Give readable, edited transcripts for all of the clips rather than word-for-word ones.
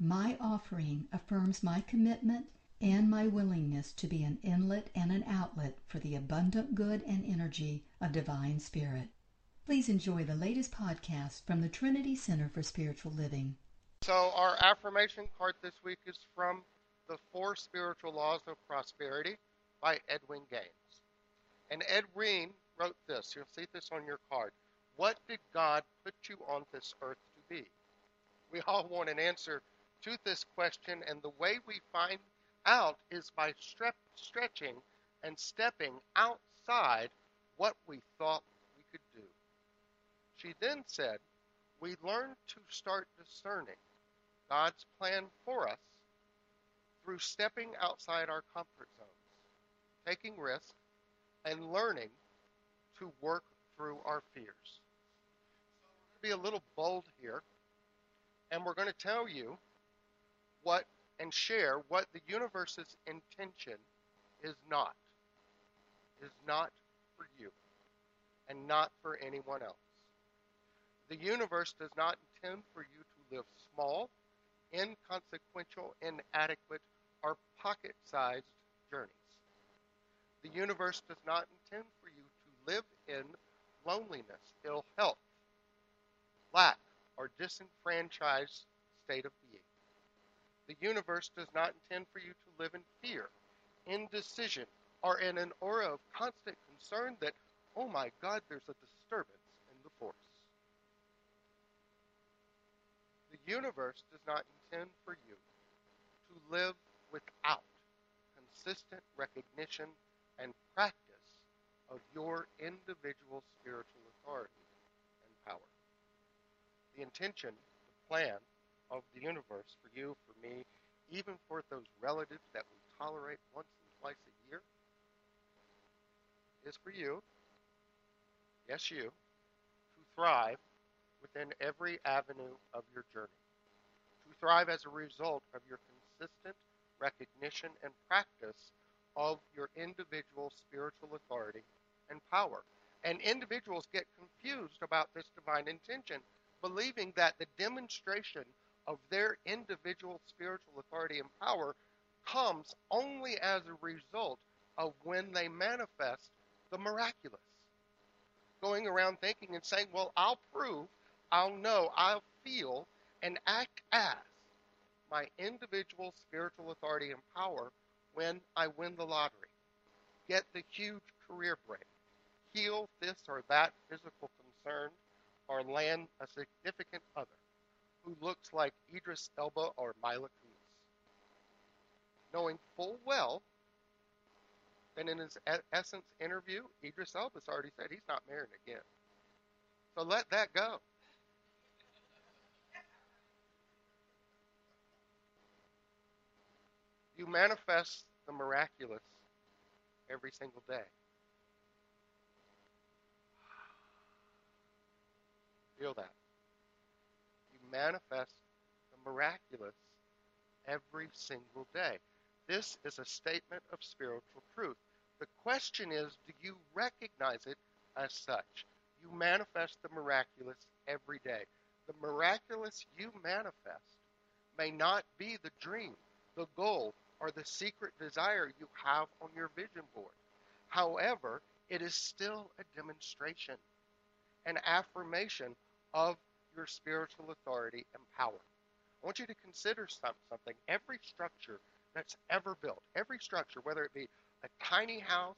"My offering affirms my commitment and my willingness to be an inlet and an outlet for the abundant good and energy of Divine Spirit." Please enjoy the latest podcast from the Trinity Center for Spiritual Living. So our affirmation card this week is from The Four Spiritual Laws of Prosperity by Edwene Gaines. And Edwene wrote this. You'll see this on your card. What did God put you on this earth to be? We all want an answer to this question, and the way we find out is by stretching and stepping outside what we thought we could do. She then said, we learn to start discerning God's plan for us through stepping outside our comfort zones, taking risks, and learning to work through our fears. So we're going to be a little bold here, and we're going to tell you and share what the universe's intention is not for you and not for anyone else. The universe does not intend for you to live small, inconsequential, inadequate, or pocket-sized journeys. The universe does not intend for you to live in loneliness, ill health, lack, or disenfranchised state of being. The universe does not intend for you to live in fear, indecision, or in an aura of constant concern that, oh my God, there's a disturbance in the force. The universe does not intend for you to live without consistent recognition and practice of your individual spiritual authority and power. The intention, the plan, of the universe for you, for me, even for those relatives that we tolerate once and twice a year, is for you, yes you, to thrive within every avenue of your journey, to thrive as a result of your consistent recognition and practice of your individual spiritual authority and power. And individuals get confused about this divine intention, believing that the demonstration of their individual spiritual authority and power comes only as a result of when they manifest the miraculous. Going around thinking and saying, well, I'll prove, I'll know, I'll feel, and act as my individual spiritual authority and power when I win the lottery, get the huge career break, heal this or that physical concern, or land a significant other who looks like Idris Elba or Mila Kunis, knowing full well that in his essence interview, Idris Elba's already said he's not marrying again. So let that go. You manifest the miraculous every single day. Feel that. You manifest the miraculous every single day. This is a statement of spiritual truth. The question is, do you recognize it as such? You manifest the miraculous every day. The miraculous you manifest may not be the dream, the goal, or the secret desire you have on your vision board. However, it is still a demonstration, an affirmation of your spiritual authority and power. I want you to consider something. Every structure that's ever built, every structure, whether it be a tiny house,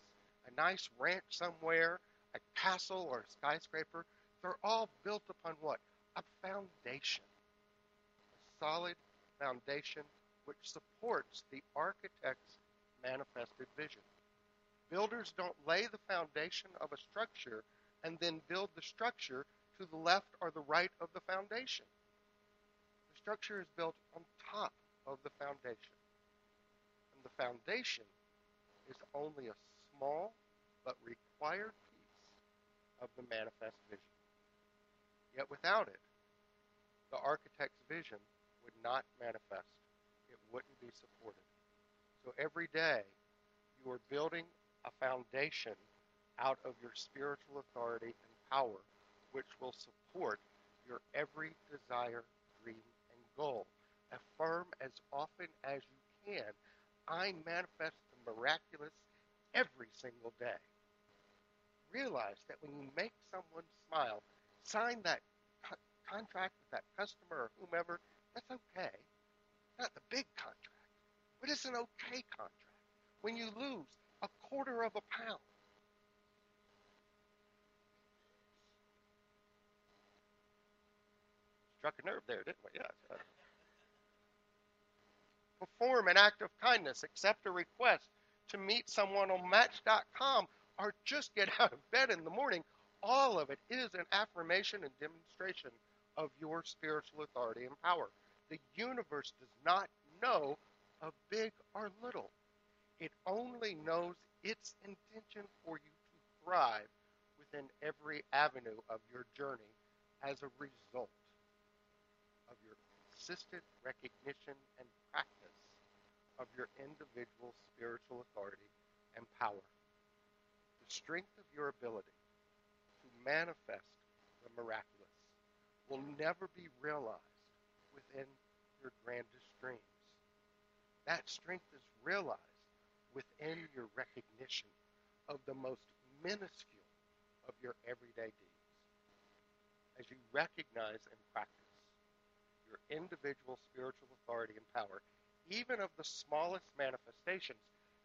a nice ranch somewhere, a castle or a skyscraper, they're all built upon what? A foundation. A solid foundation which supports the architect's manifested vision. Builders don't lay the foundation of a structure and then build the structure to the left or the right of the foundation. The structure is built on top of the foundation. The foundation is only a small but required piece of the manifest vision. Yet without it, the architect's vision would not manifest. It wouldn't be supported. So every day, you are building a foundation out of your spiritual authority and power, which will support your every desire, dream, and goal. Affirm as often as you can, I manifest the miraculous every single day. Realize that when you make someone smile, sign that contract with that customer or whomever, that's okay. Not the big contract, but it's an okay contract. When you lose a quarter of a pound, struck a nerve there, didn't we? Yeah. Perform an act of kindness, accept a request to meet someone on Match.com, or just get out of bed in the morning. All of it is an affirmation and demonstration of your spiritual authority and power. The universe does not know of big or little. It only knows its intention for you to thrive within every avenue of your journey as a result of your consistent recognition and practice of your individual spiritual authority and power. The strength of your ability to manifest the miraculous will never be realized within your grandest dreams. That strength is realized within your recognition of the most minuscule of your everyday deeds. As you recognize and practice your individual spiritual authority and power, even of the smallest manifestations,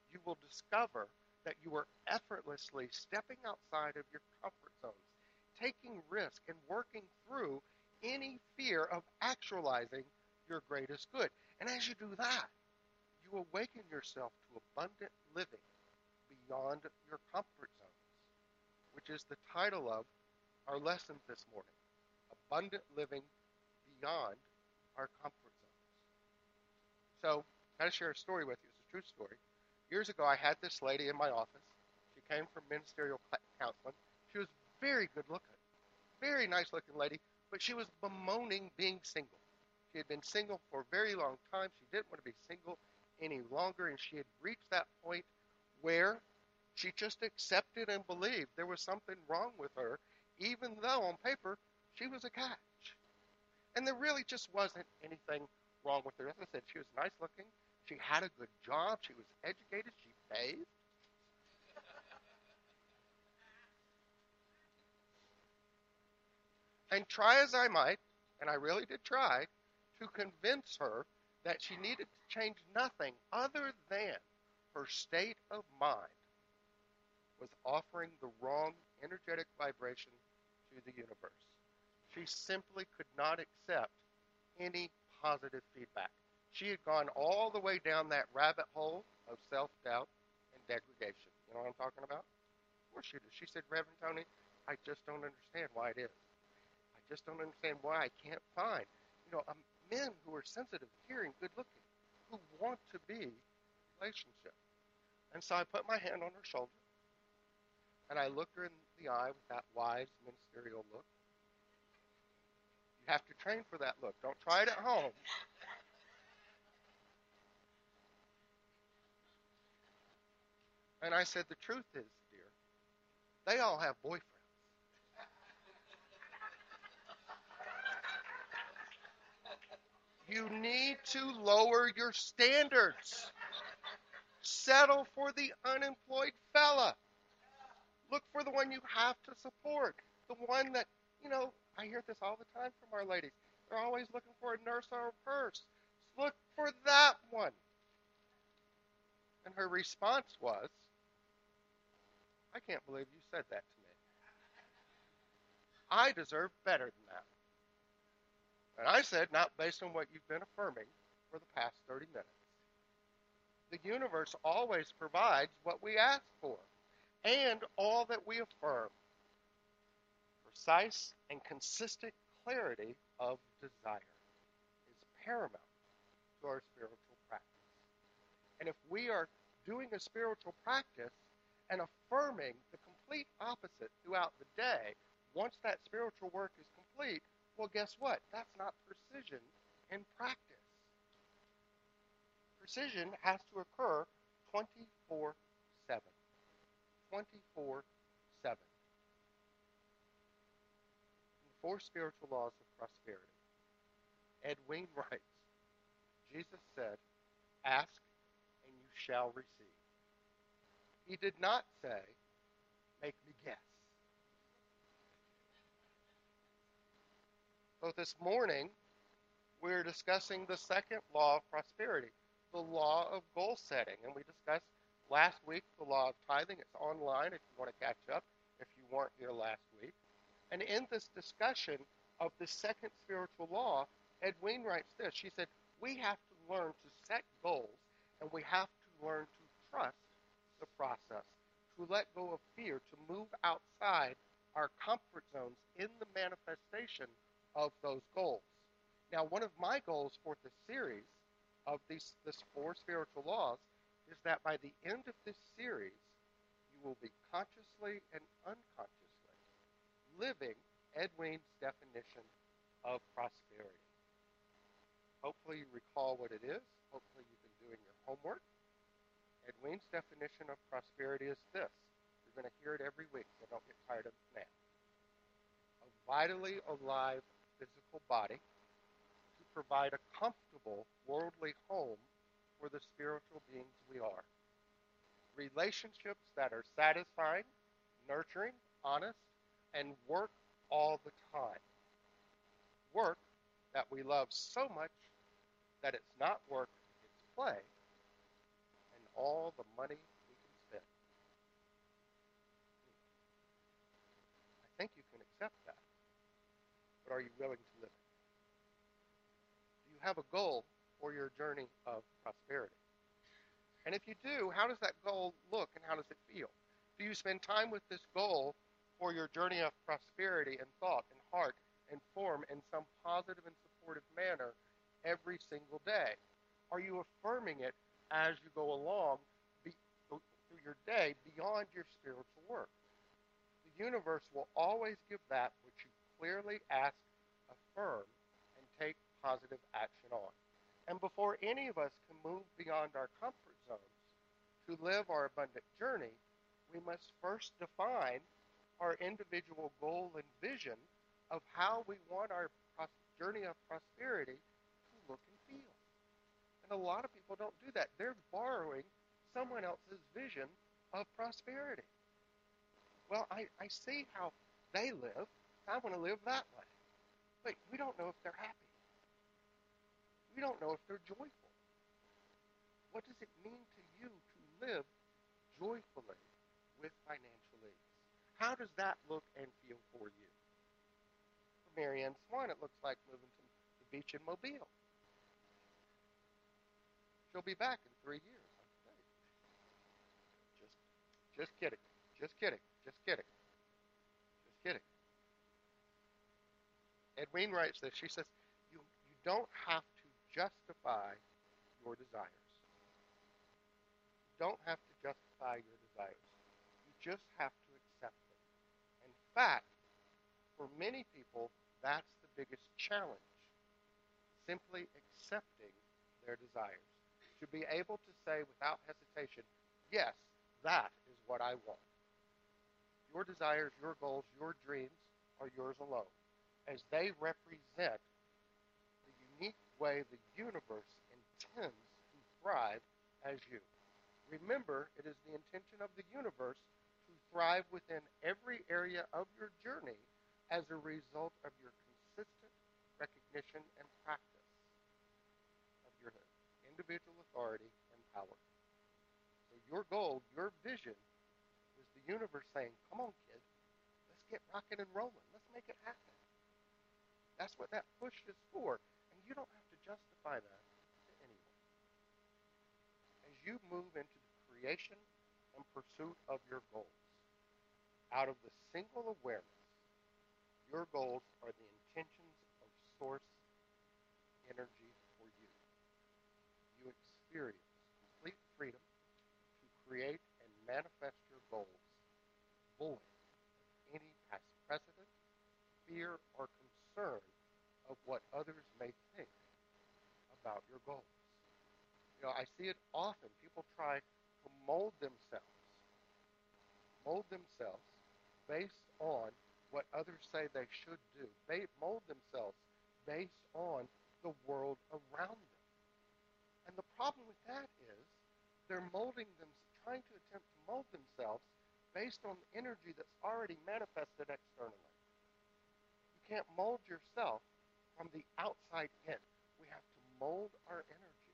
you will discover that you are effortlessly stepping outside of your comfort zones, taking risk, and working through any fear of actualizing your greatest good. And as you do that, you awaken yourself to abundant living beyond your comfort zones, which is the title of our lesson this morning, Abundant Living Beyond Our Comfort Zones. So, I gotta share a story with you. It's a true story. Years ago, I had this lady in my office. She came from ministerial counseling. She was very good looking, very nice looking lady, but she was bemoaning being single. She had been single for a very long time. She didn't want to be single any longer, and she had reached that point where she just accepted and believed there was something wrong with her, even though on paper she was a catch. And there really just wasn't anything wrong with her. As I said, she was nice looking. She had a good job. She was educated. She bathed. And try as I might, and I really did try, to convince her that she needed to change nothing other than her state of mind was offering the wrong energetic vibration to the universe. She simply could not accept any positive feedback. She had gone all the way down that rabbit hole of self-doubt and degradation. You know what I'm talking about? Of course she did. She said, Reverend Tony, I just don't understand why it is. I just don't understand why I can't find, men who are sensitive, caring, good-looking, who want to be in a relationship. And so I put my hand on her shoulder, and I looked her in the eye with that wise ministerial look. You have to train for that look. Don't try it at home. And I said, the truth is, dear, they all have boyfriends. You need to lower your standards. Settle for the unemployed fella. Look for the one you have to support. The one that, I hear this all the time from our ladies. They're always looking for a nurse or a nurse. Look for that one. And her response was, I can't believe you said that to me. I deserve better than that. And I said, not based on what you've been affirming for the past 30 minutes. The universe always provides what we ask for and all that we affirm. Precise and consistent clarity of desire is paramount to our spiritual practice. And if we are doing a spiritual practice and affirming the complete opposite throughout the day, once that spiritual work is complete, well, guess what? That's not precision in practice. Precision has to occur 24/7. 24/7. The Four Spiritual Laws of Prosperity. Edwene writes, Jesus said, "Ask and you shall receive." He did not say, "Make me guess." So this morning, we're discussing the second law of prosperity, the law of goal setting. And we discussed last week the law of tithing. It's online if you want to catch up, if you weren't here last week. And in this discussion of the second spiritual law, Edwene writes this. She said, we have to learn to set goals, and we have to learn to trust the process, to let go of fear, to move outside our comfort zones in the manifestation of those goals. Now, one of my goals for this series of these four spiritual laws is that by the end of this series, you will be consciously and unconsciously living Edwene's definition of prosperity. Hopefully you recall what it is. Hopefully you've been doing your homework. Edwene's definition of prosperity is this. You're going to hear it every week, so don't get tired of it now. A vitally alive physical body to provide a comfortable worldly home for the spiritual beings we are. Relationships that are satisfying, nurturing, honest, and work all the time. Work that we love so much that it's not work, it's play, and all the money we can spend. I think you can accept that, but are you willing to live it? Do you have a goal for your journey of prosperity? And if you do, how does that goal look and how does it feel? Do you spend time with this goal for your journey of prosperity in thought and heart and form in some positive and supportive manner every single day? Are you affirming it as you go along through your day beyond your spiritual work? The universe will always give that which you clearly ask, affirm, and take positive action on. And before any of us can move beyond our comfort zones to live our abundant journey, we must first define our individual goal and vision of how we want our journey of prosperity to look and feel. And a lot of people don't do that. They're borrowing someone else's vision of prosperity. Well, I see how they live. I want to live that way. But we don't know if they're happy. We don't know if they're joyful. What does it mean to you to live joyfully with financial ease? How does that look and feel for you? Marianne Swan, it looks like moving to the beach in Mobile. She'll be back in 3 years. I think. Just kidding. Just kidding. Just kidding. Just kidding. Edwene writes this. She says, you don't have to justify your desires. You don't have to justify your desires. You just have to accept them. In fact, for many people, that's the biggest challenge, simply accepting their desires. To be able to say without hesitation, yes, that is what I want. Your desires, your goals, your dreams are yours alone, as they represent the unique way the universe intends to thrive as you. Remember, it is the intention of the universe to thrive within every area of your journey as a result of your consistent recognition and practice of your individual authority and power. So your goal, your vision, is the universe saying, come on, kid, let's get rocking and rolling. Let's make it happen. That's what that push is for, and you don't have to justify that to anyone. As you move into the creation and pursuit of your goals, out of the single awareness, your goals are the intentions of source energy for you. You experience complete freedom I see it often. People try to mold themselves based on what others say they should do. They mold themselves based on the world around them. And the problem with that is they're trying to attempt to mold themselves based on the energy that's already manifested externally. You can't mold yourself from the outside in. We have to mold our energy,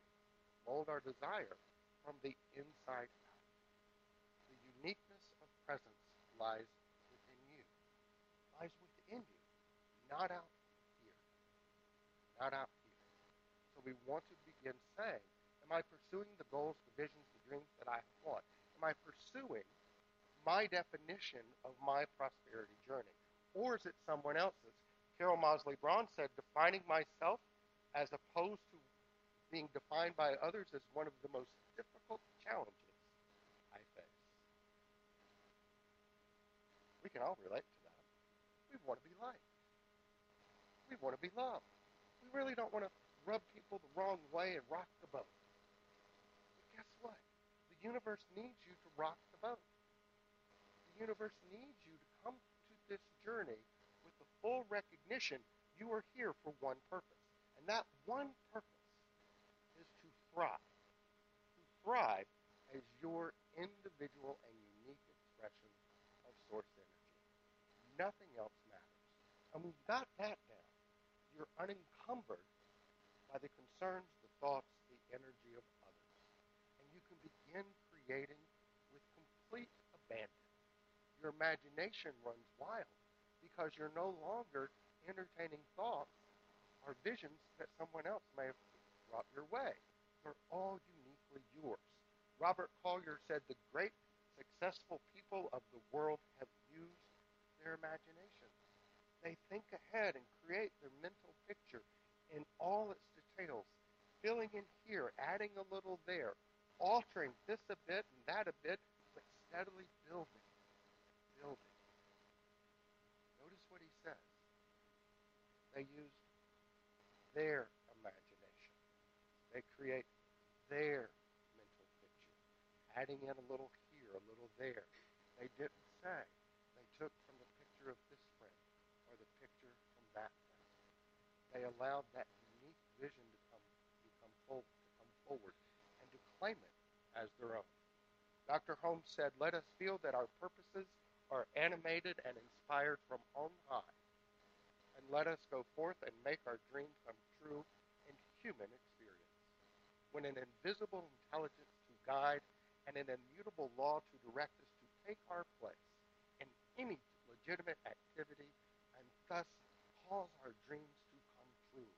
mold our desire from the inside out. The uniqueness of presence lies within you, not out here, So we want to begin saying, am I pursuing the goals, the visions, the dreams that I want? Am I pursuing my definition of my prosperity journey? Or is it someone else's? Carol Mosley Braun said, defining myself as opposed to being defined by others is one of the most difficult challenges I face. We can all relate to that. We want to be liked. We want to be loved. We really don't want to rub people the wrong way and rock the boat. But guess what? The universe needs you to rock the boat. The universe needs you to come to this journey with the full recognition you are here for one purpose. And that one purpose is to thrive. To thrive as your individual and unique expression of source energy. Nothing else matters. And we've got that down. You're unencumbered by the concerns, the thoughts, the energy of others. And you can begin creating with complete abandon. Your imagination runs wild because you're no longer entertaining thoughts or visions that someone else may have brought your way. They're all uniquely yours. Robert Collier said, the great, successful people of the world have used their imagination. They think ahead and create their mental picture in all its details, filling in here, adding a little there, altering this a bit and that a bit, but steadily building. Notice what he says. They use their imagination. They create their mental picture, adding in a little here, a little there. They didn't say. They took from the picture of this friend, or the picture from that person. They allowed that unique vision to come forward and to claim it as their own. Dr. Holmes said, let us feel that our purposes are animated and inspired from on high, and let us go forth and make our dreams come true in human experience. When an invisible intelligence to guide and an immutable law to direct us to take our place in any legitimate activity, and thus cause our dreams to come true.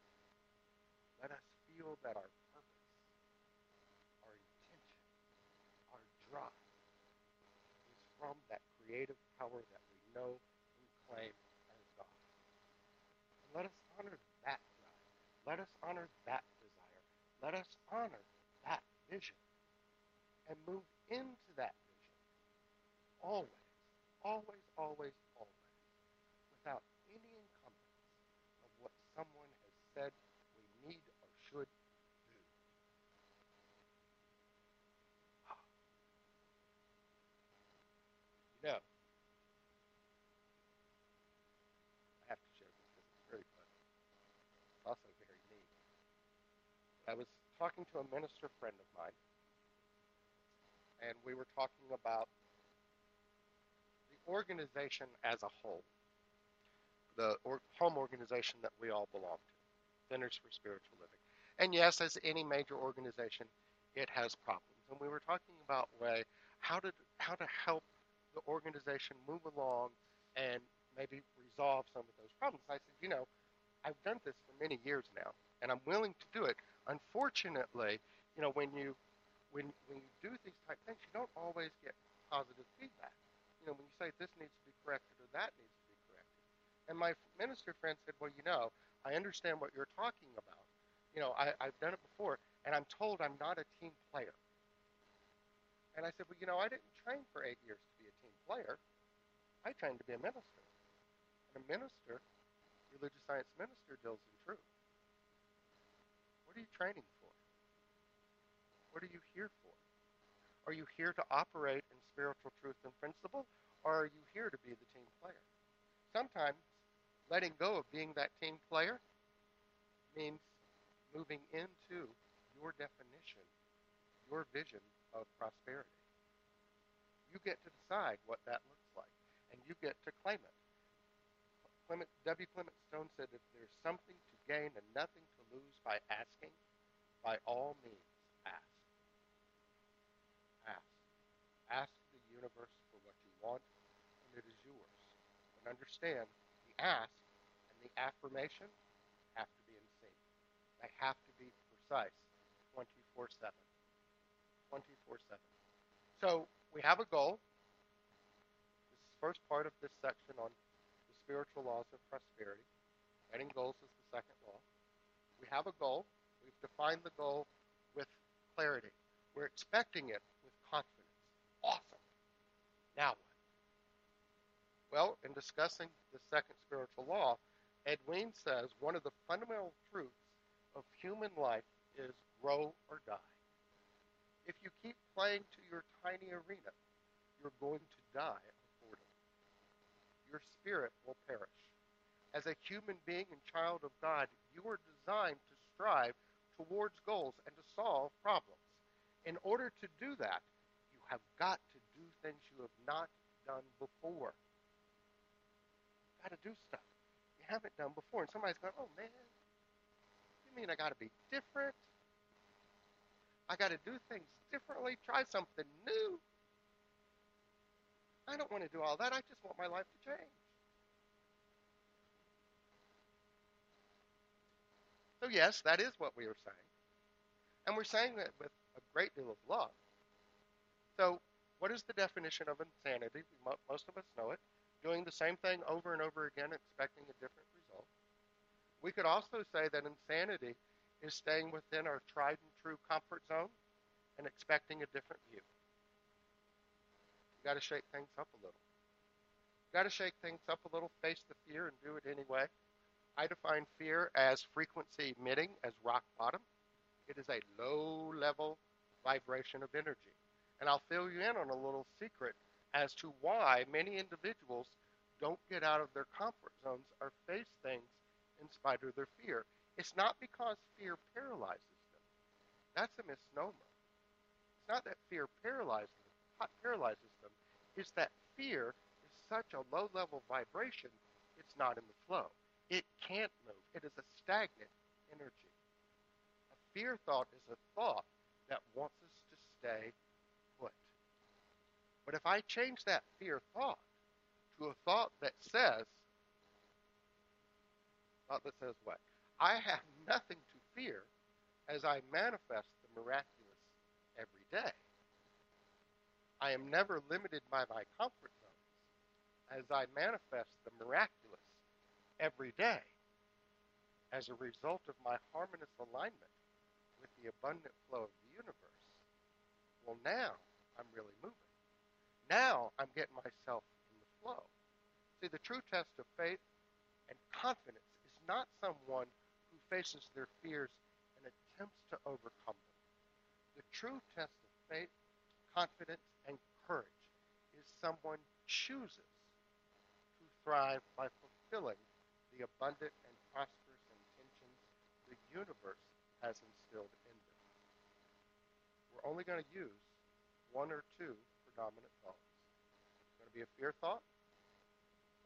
Let us feel that our purpose, our intention, our drive is from that creative power that we know and claim as God. And let us honor that drive. Let us honor that desire. Let us honor that vision and move into that vision always, without any encumbrance of what someone has said we need or should do. You know, I have to share this because it's very funny. It's also very neat. I was talking to a minister friend of mine, and we were talking about the organization as a whole. The home organization that we all belong to, Centers for Spiritual Living. And yes, as any major organization, it has problems. And we were talking about how to help the organization move along and maybe resolve some of those problems. And I said, I've done this for many years now, and I'm willing to do it. Unfortunately, when you do these type things, you don't always get positive feedback. When you say this needs to be corrected or that needs to be corrected. And my minister friend said, well, I understand what you're talking about. I've done it before, and I'm told I'm not a team player. And I said, well, I didn't train for 8 years to be a team player. I trained to be a minister. And a minister, religious science minister, deals in truth. What are you training for? What are you here for? Are you here to operate in spiritual truth and principle, or are you here to be the team player? Sometimes letting go of being that team player means moving into your definition, your vision of prosperity. You get to decide what that looks like, and you get to claim it. W. Clement Stone said, if there's something to gain and nothing to lose by asking, by all means, ask. Ask. Ask the universe for what you want, and it is yours. And understand, the ask and the affirmation have to be in sync. They have to be precise 24/7. 24/7. So we have a goal. This is the first part of this section on the spiritual laws of prosperity. Setting goals is the second law. We have a goal. We've defined the goal with clarity. We're expecting it with confidence. Awesome. Now what? Well, in discussing the second spiritual law, Edwene says one of the fundamental truths of human life is grow or die. If you keep playing to your tiny arena, you're going to die of boredom. Your spirit will perish. As a human being and child of God, you are designed to strive towards goals and to solve problems. In order to do that, you have got to do things you have not done before. You've got to do stuff you haven't done before. And somebody's going, oh man, you mean I got to be different? I got to do things differently, try something new. I don't want to do all that. I just want my life to change. So yes, that is what we are saying. And we're saying that with a great deal of love. So what is the definition of insanity? Most of us know it. Doing the same thing over and over again, expecting a different result. We could also say that insanity is staying within our tried and true comfort zone and expecting a different view. You've got to shake things up a little. You've got to shake things up a little, face the fear, and do it anyway. I define fear as frequency emitting as rock bottom. It is a low-level vibration of energy. And I'll fill you in on a little secret as to why many individuals don't get out of their comfort zones or face things in spite of their fear. It's not because fear paralyzes them. That's a misnomer. It's not that fear paralyzes them. It's that fear is such a low-level vibration, it's not in the flow. It can't move. It is a stagnant energy. A fear thought is a thought that wants us to stay put. But if I change that fear thought to a thought that says what? I have nothing to fear as I manifest the miraculous every day. I am never limited by my comfort zones as I manifest the miraculous every day as a result of my harmonious alignment with the abundant flow of the universe. Well, now I'm really moving. Now I'm getting myself in the flow. See, the true test of faith and confidence is not someone who faces their fears and attempts to overcome them. The true test of faith, confidence, and courage is someone chooses to thrive by fulfilling the abundant and prosperous intentions the universe has instilled in them. We're only going to use one or two predominant thoughts. It's going to be a fear thought,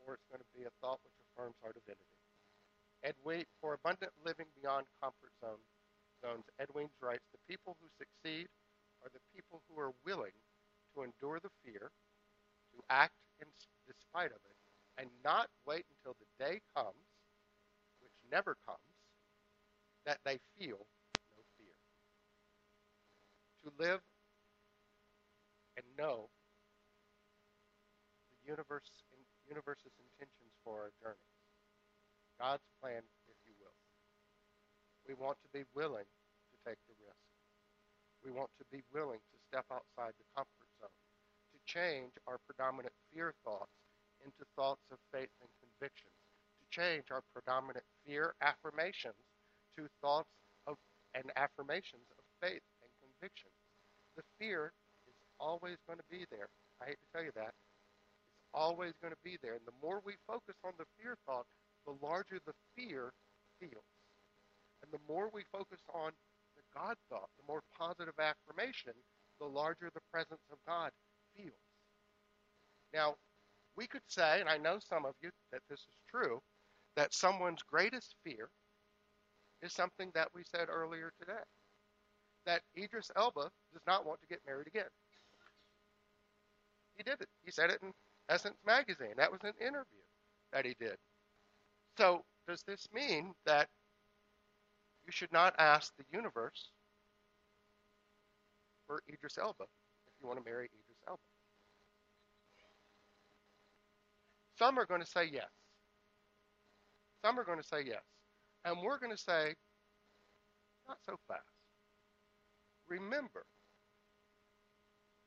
or it's going to be a thought which affirms our divinity. Edwene, for abundant living beyond comfort zones, Edwene writes, the people who succeed are the people who are willing to endure the fear, to act in despite of it, and not wait until the day comes, which never comes, that they feel no fear. To live and know the universe's intentions for our journey. God's plan, if you will. We want to be willing to take the risk. We want to be willing to step outside the comfort zone, to change our predominant fear thoughts into thoughts of faith and convictions, to change our predominant fear affirmations to thoughts of and affirmations of faith and conviction, the fear is always going to be there. I hate to tell you that. It's always going to be there. And the more we focus on the fear thought, the larger the fear feels. And the more we focus on the God thought, the more positive affirmation, the larger the presence of God feels. Now, we could say, and I know some of you that this is true, that someone's greatest fear is something that we said earlier today, that Idris Elba does not want to get married again. He did it. He said it in Essence magazine. That was an interview that he did. So does this mean that you should not ask the universe for Idris Elba if you want to marry Idris Elba? Some are going to say yes. Some are going to say yes. And we're going to say, not so fast. Remember,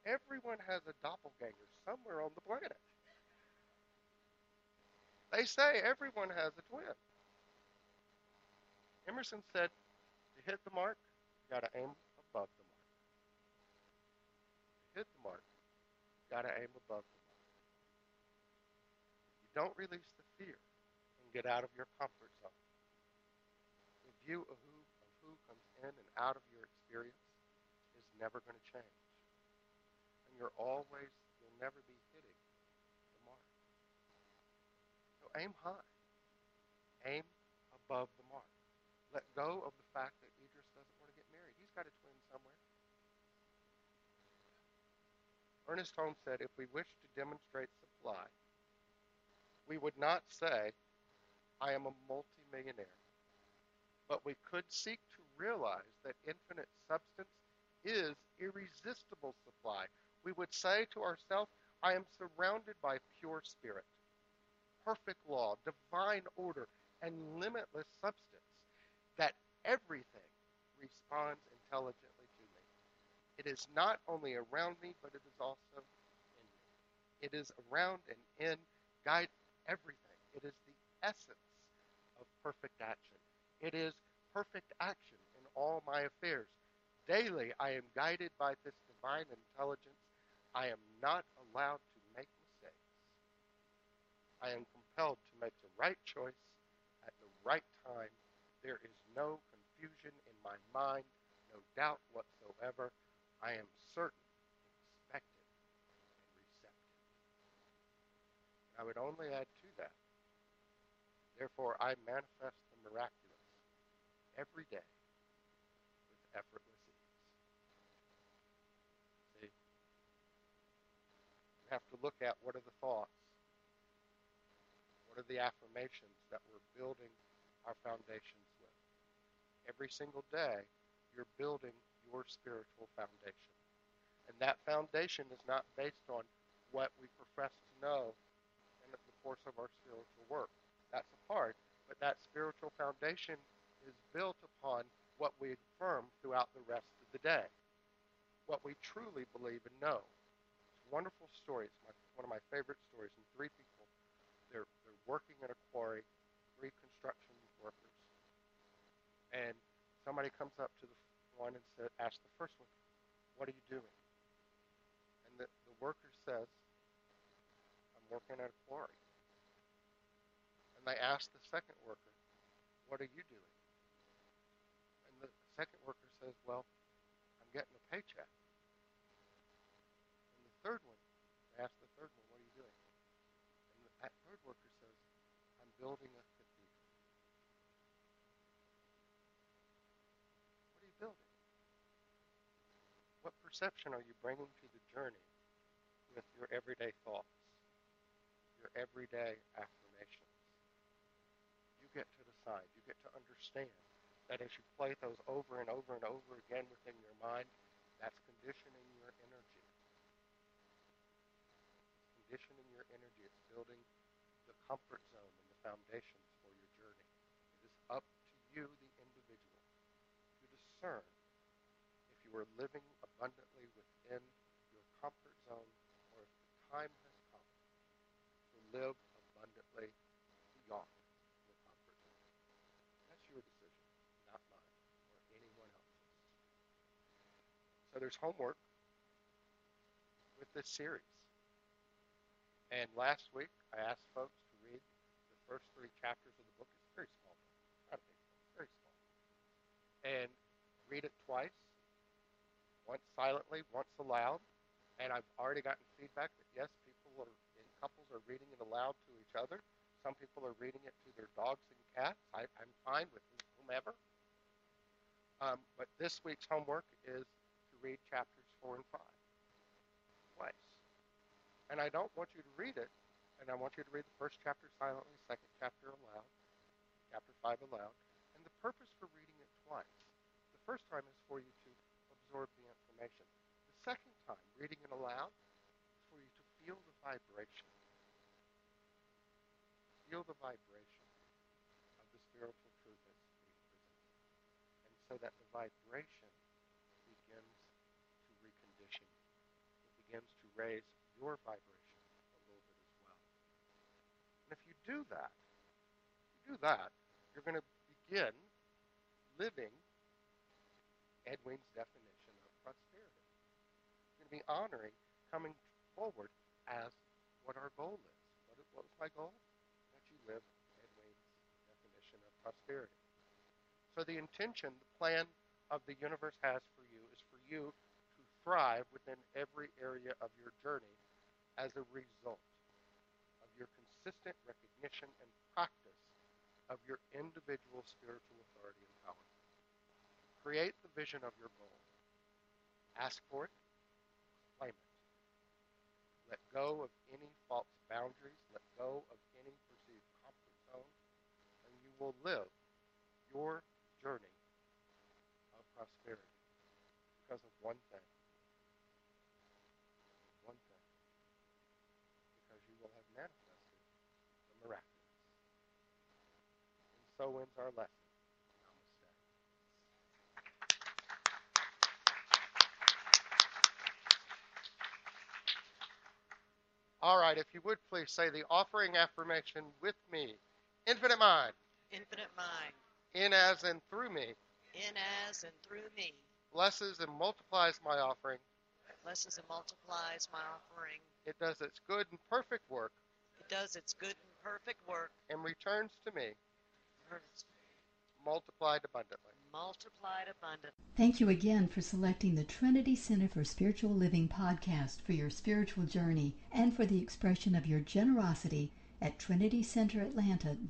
everyone has a doppelganger somewhere on the planet. They say everyone has a twin. Emerson said, to hit the mark, you got to aim above the mark. To hit the mark, you got to aim above the mark. You don't release the fear and get out of your comfort zone. The view of who comes in and out of your experience is never going to change. And you'll never be hitting the mark. So aim high. Aim above the mark. Let go of the fact that Idris doesn't want to get married. He's got a twin somewhere. Ernest Holmes said, if we wish to demonstrate supply, we would not say, I am a multimillionaire. But we could seek to realize that infinite substance is irresistible supply. We would say to ourselves, I am surrounded by pure spirit, perfect law, divine order, and limitless substance. That everything responds intelligently to me. It is not only around me, but it is also in me. It is around and in, guide everything. It is the essence of perfect action. It is perfect action in all my affairs. Daily, I am guided by this divine intelligence. I am not allowed to make mistakes. I am compelled to make the right choice at the right time. There is no confusion in my mind, no doubt whatsoever. I am certain, expectant, and receptive. And I would only add to that, therefore I manifest the miraculous every day with effortless ease. See? You have to look at what are the thoughts, what are the affirmations that we're building our foundations with. Every single day, you're building your spiritual foundation. And that foundation is not based on what we profess to know in the course of our spiritual work. That's a part, but that spiritual foundation is built upon what we affirm throughout the rest of the day, what we truly believe and know. It's wonderful stories, one of my favorite stories, and three people, they're working at a quarry, three construction workers, and somebody comes up to the one and asks the first one, what are you doing? And the worker says, I'm working at a quarry. And they ask the second worker, what are you doing? And the second worker says, well, I'm getting a paycheck. And the third one, they ask the third one, what are you doing? And that third worker says, I'm building a cathedral. What are you building? What perception are you bringing to the journey with your everyday thoughts, your everyday affirmations? You get to decide. You get to understand that as you play those over and over and over again within your mind, that's conditioning your energy. It's conditioning your energy. It's building the comfort zone and the foundations for your journey. It is up to you, the individual, to discern if you are living abundantly within your comfort zone or if the time has come to live abundantly beyond your comfort zone. That's your decision, not mine or anyone else's. So there's homework with this series. And last week, I asked folks to read the first three chapters of the book. It's a very small book. Not a big book. Very small. And read it twice, once silently, once aloud. And I've already gotten feedback that, yes, people are, in couples are reading it aloud to each other. Some people are reading it to their dogs and cats. I'm fine with whomever. But this week's homework is to read chapters 4 and 5 twice. And I don't want you to read it, and I want you to read the first chapter silently, second chapter aloud, chapter 5 aloud. And the purpose for reading it twice, the first time is for you to absorb the information. The second time, reading it aloud, is for you to feel the vibration. Feel the vibration of the spiritual truth that's being presented. And so that the vibration begins to recondition. It begins to raise your vibration a little bit as well. And if you do that, you're going to begin living Edwene's definition of prosperity. You're going to be honoring coming forward as what our goal is. What was my goal? Live Edwene's definition of prosperity. So the intention, the plan of the universe has for you is for you to thrive within every area of your journey as a result of your consistent recognition and practice of your individual spiritual authority and power. Create the vision of your goal. Ask for it. Claim it. Let go of any false boundaries. Let go of any will live your journey of prosperity because of one thing. One thing. Because you will have manifested the miraculous. And so ends our lesson. Namaste. All right, if you would please say the offering affirmation with me. Infinite mind. Infinite mind. In as and through me. In as and through me. Blesses and multiplies my offering. Blesses and multiplies my offering. It does its good and perfect work. It does its good and perfect work. And returns to me. Multiplied abundantly. Multiplied abundantly. Thank you again for selecting the Trinity Center for Spiritual Living podcast for your spiritual journey and for the expression of your generosity at trinitycenteratlanta.org/donate.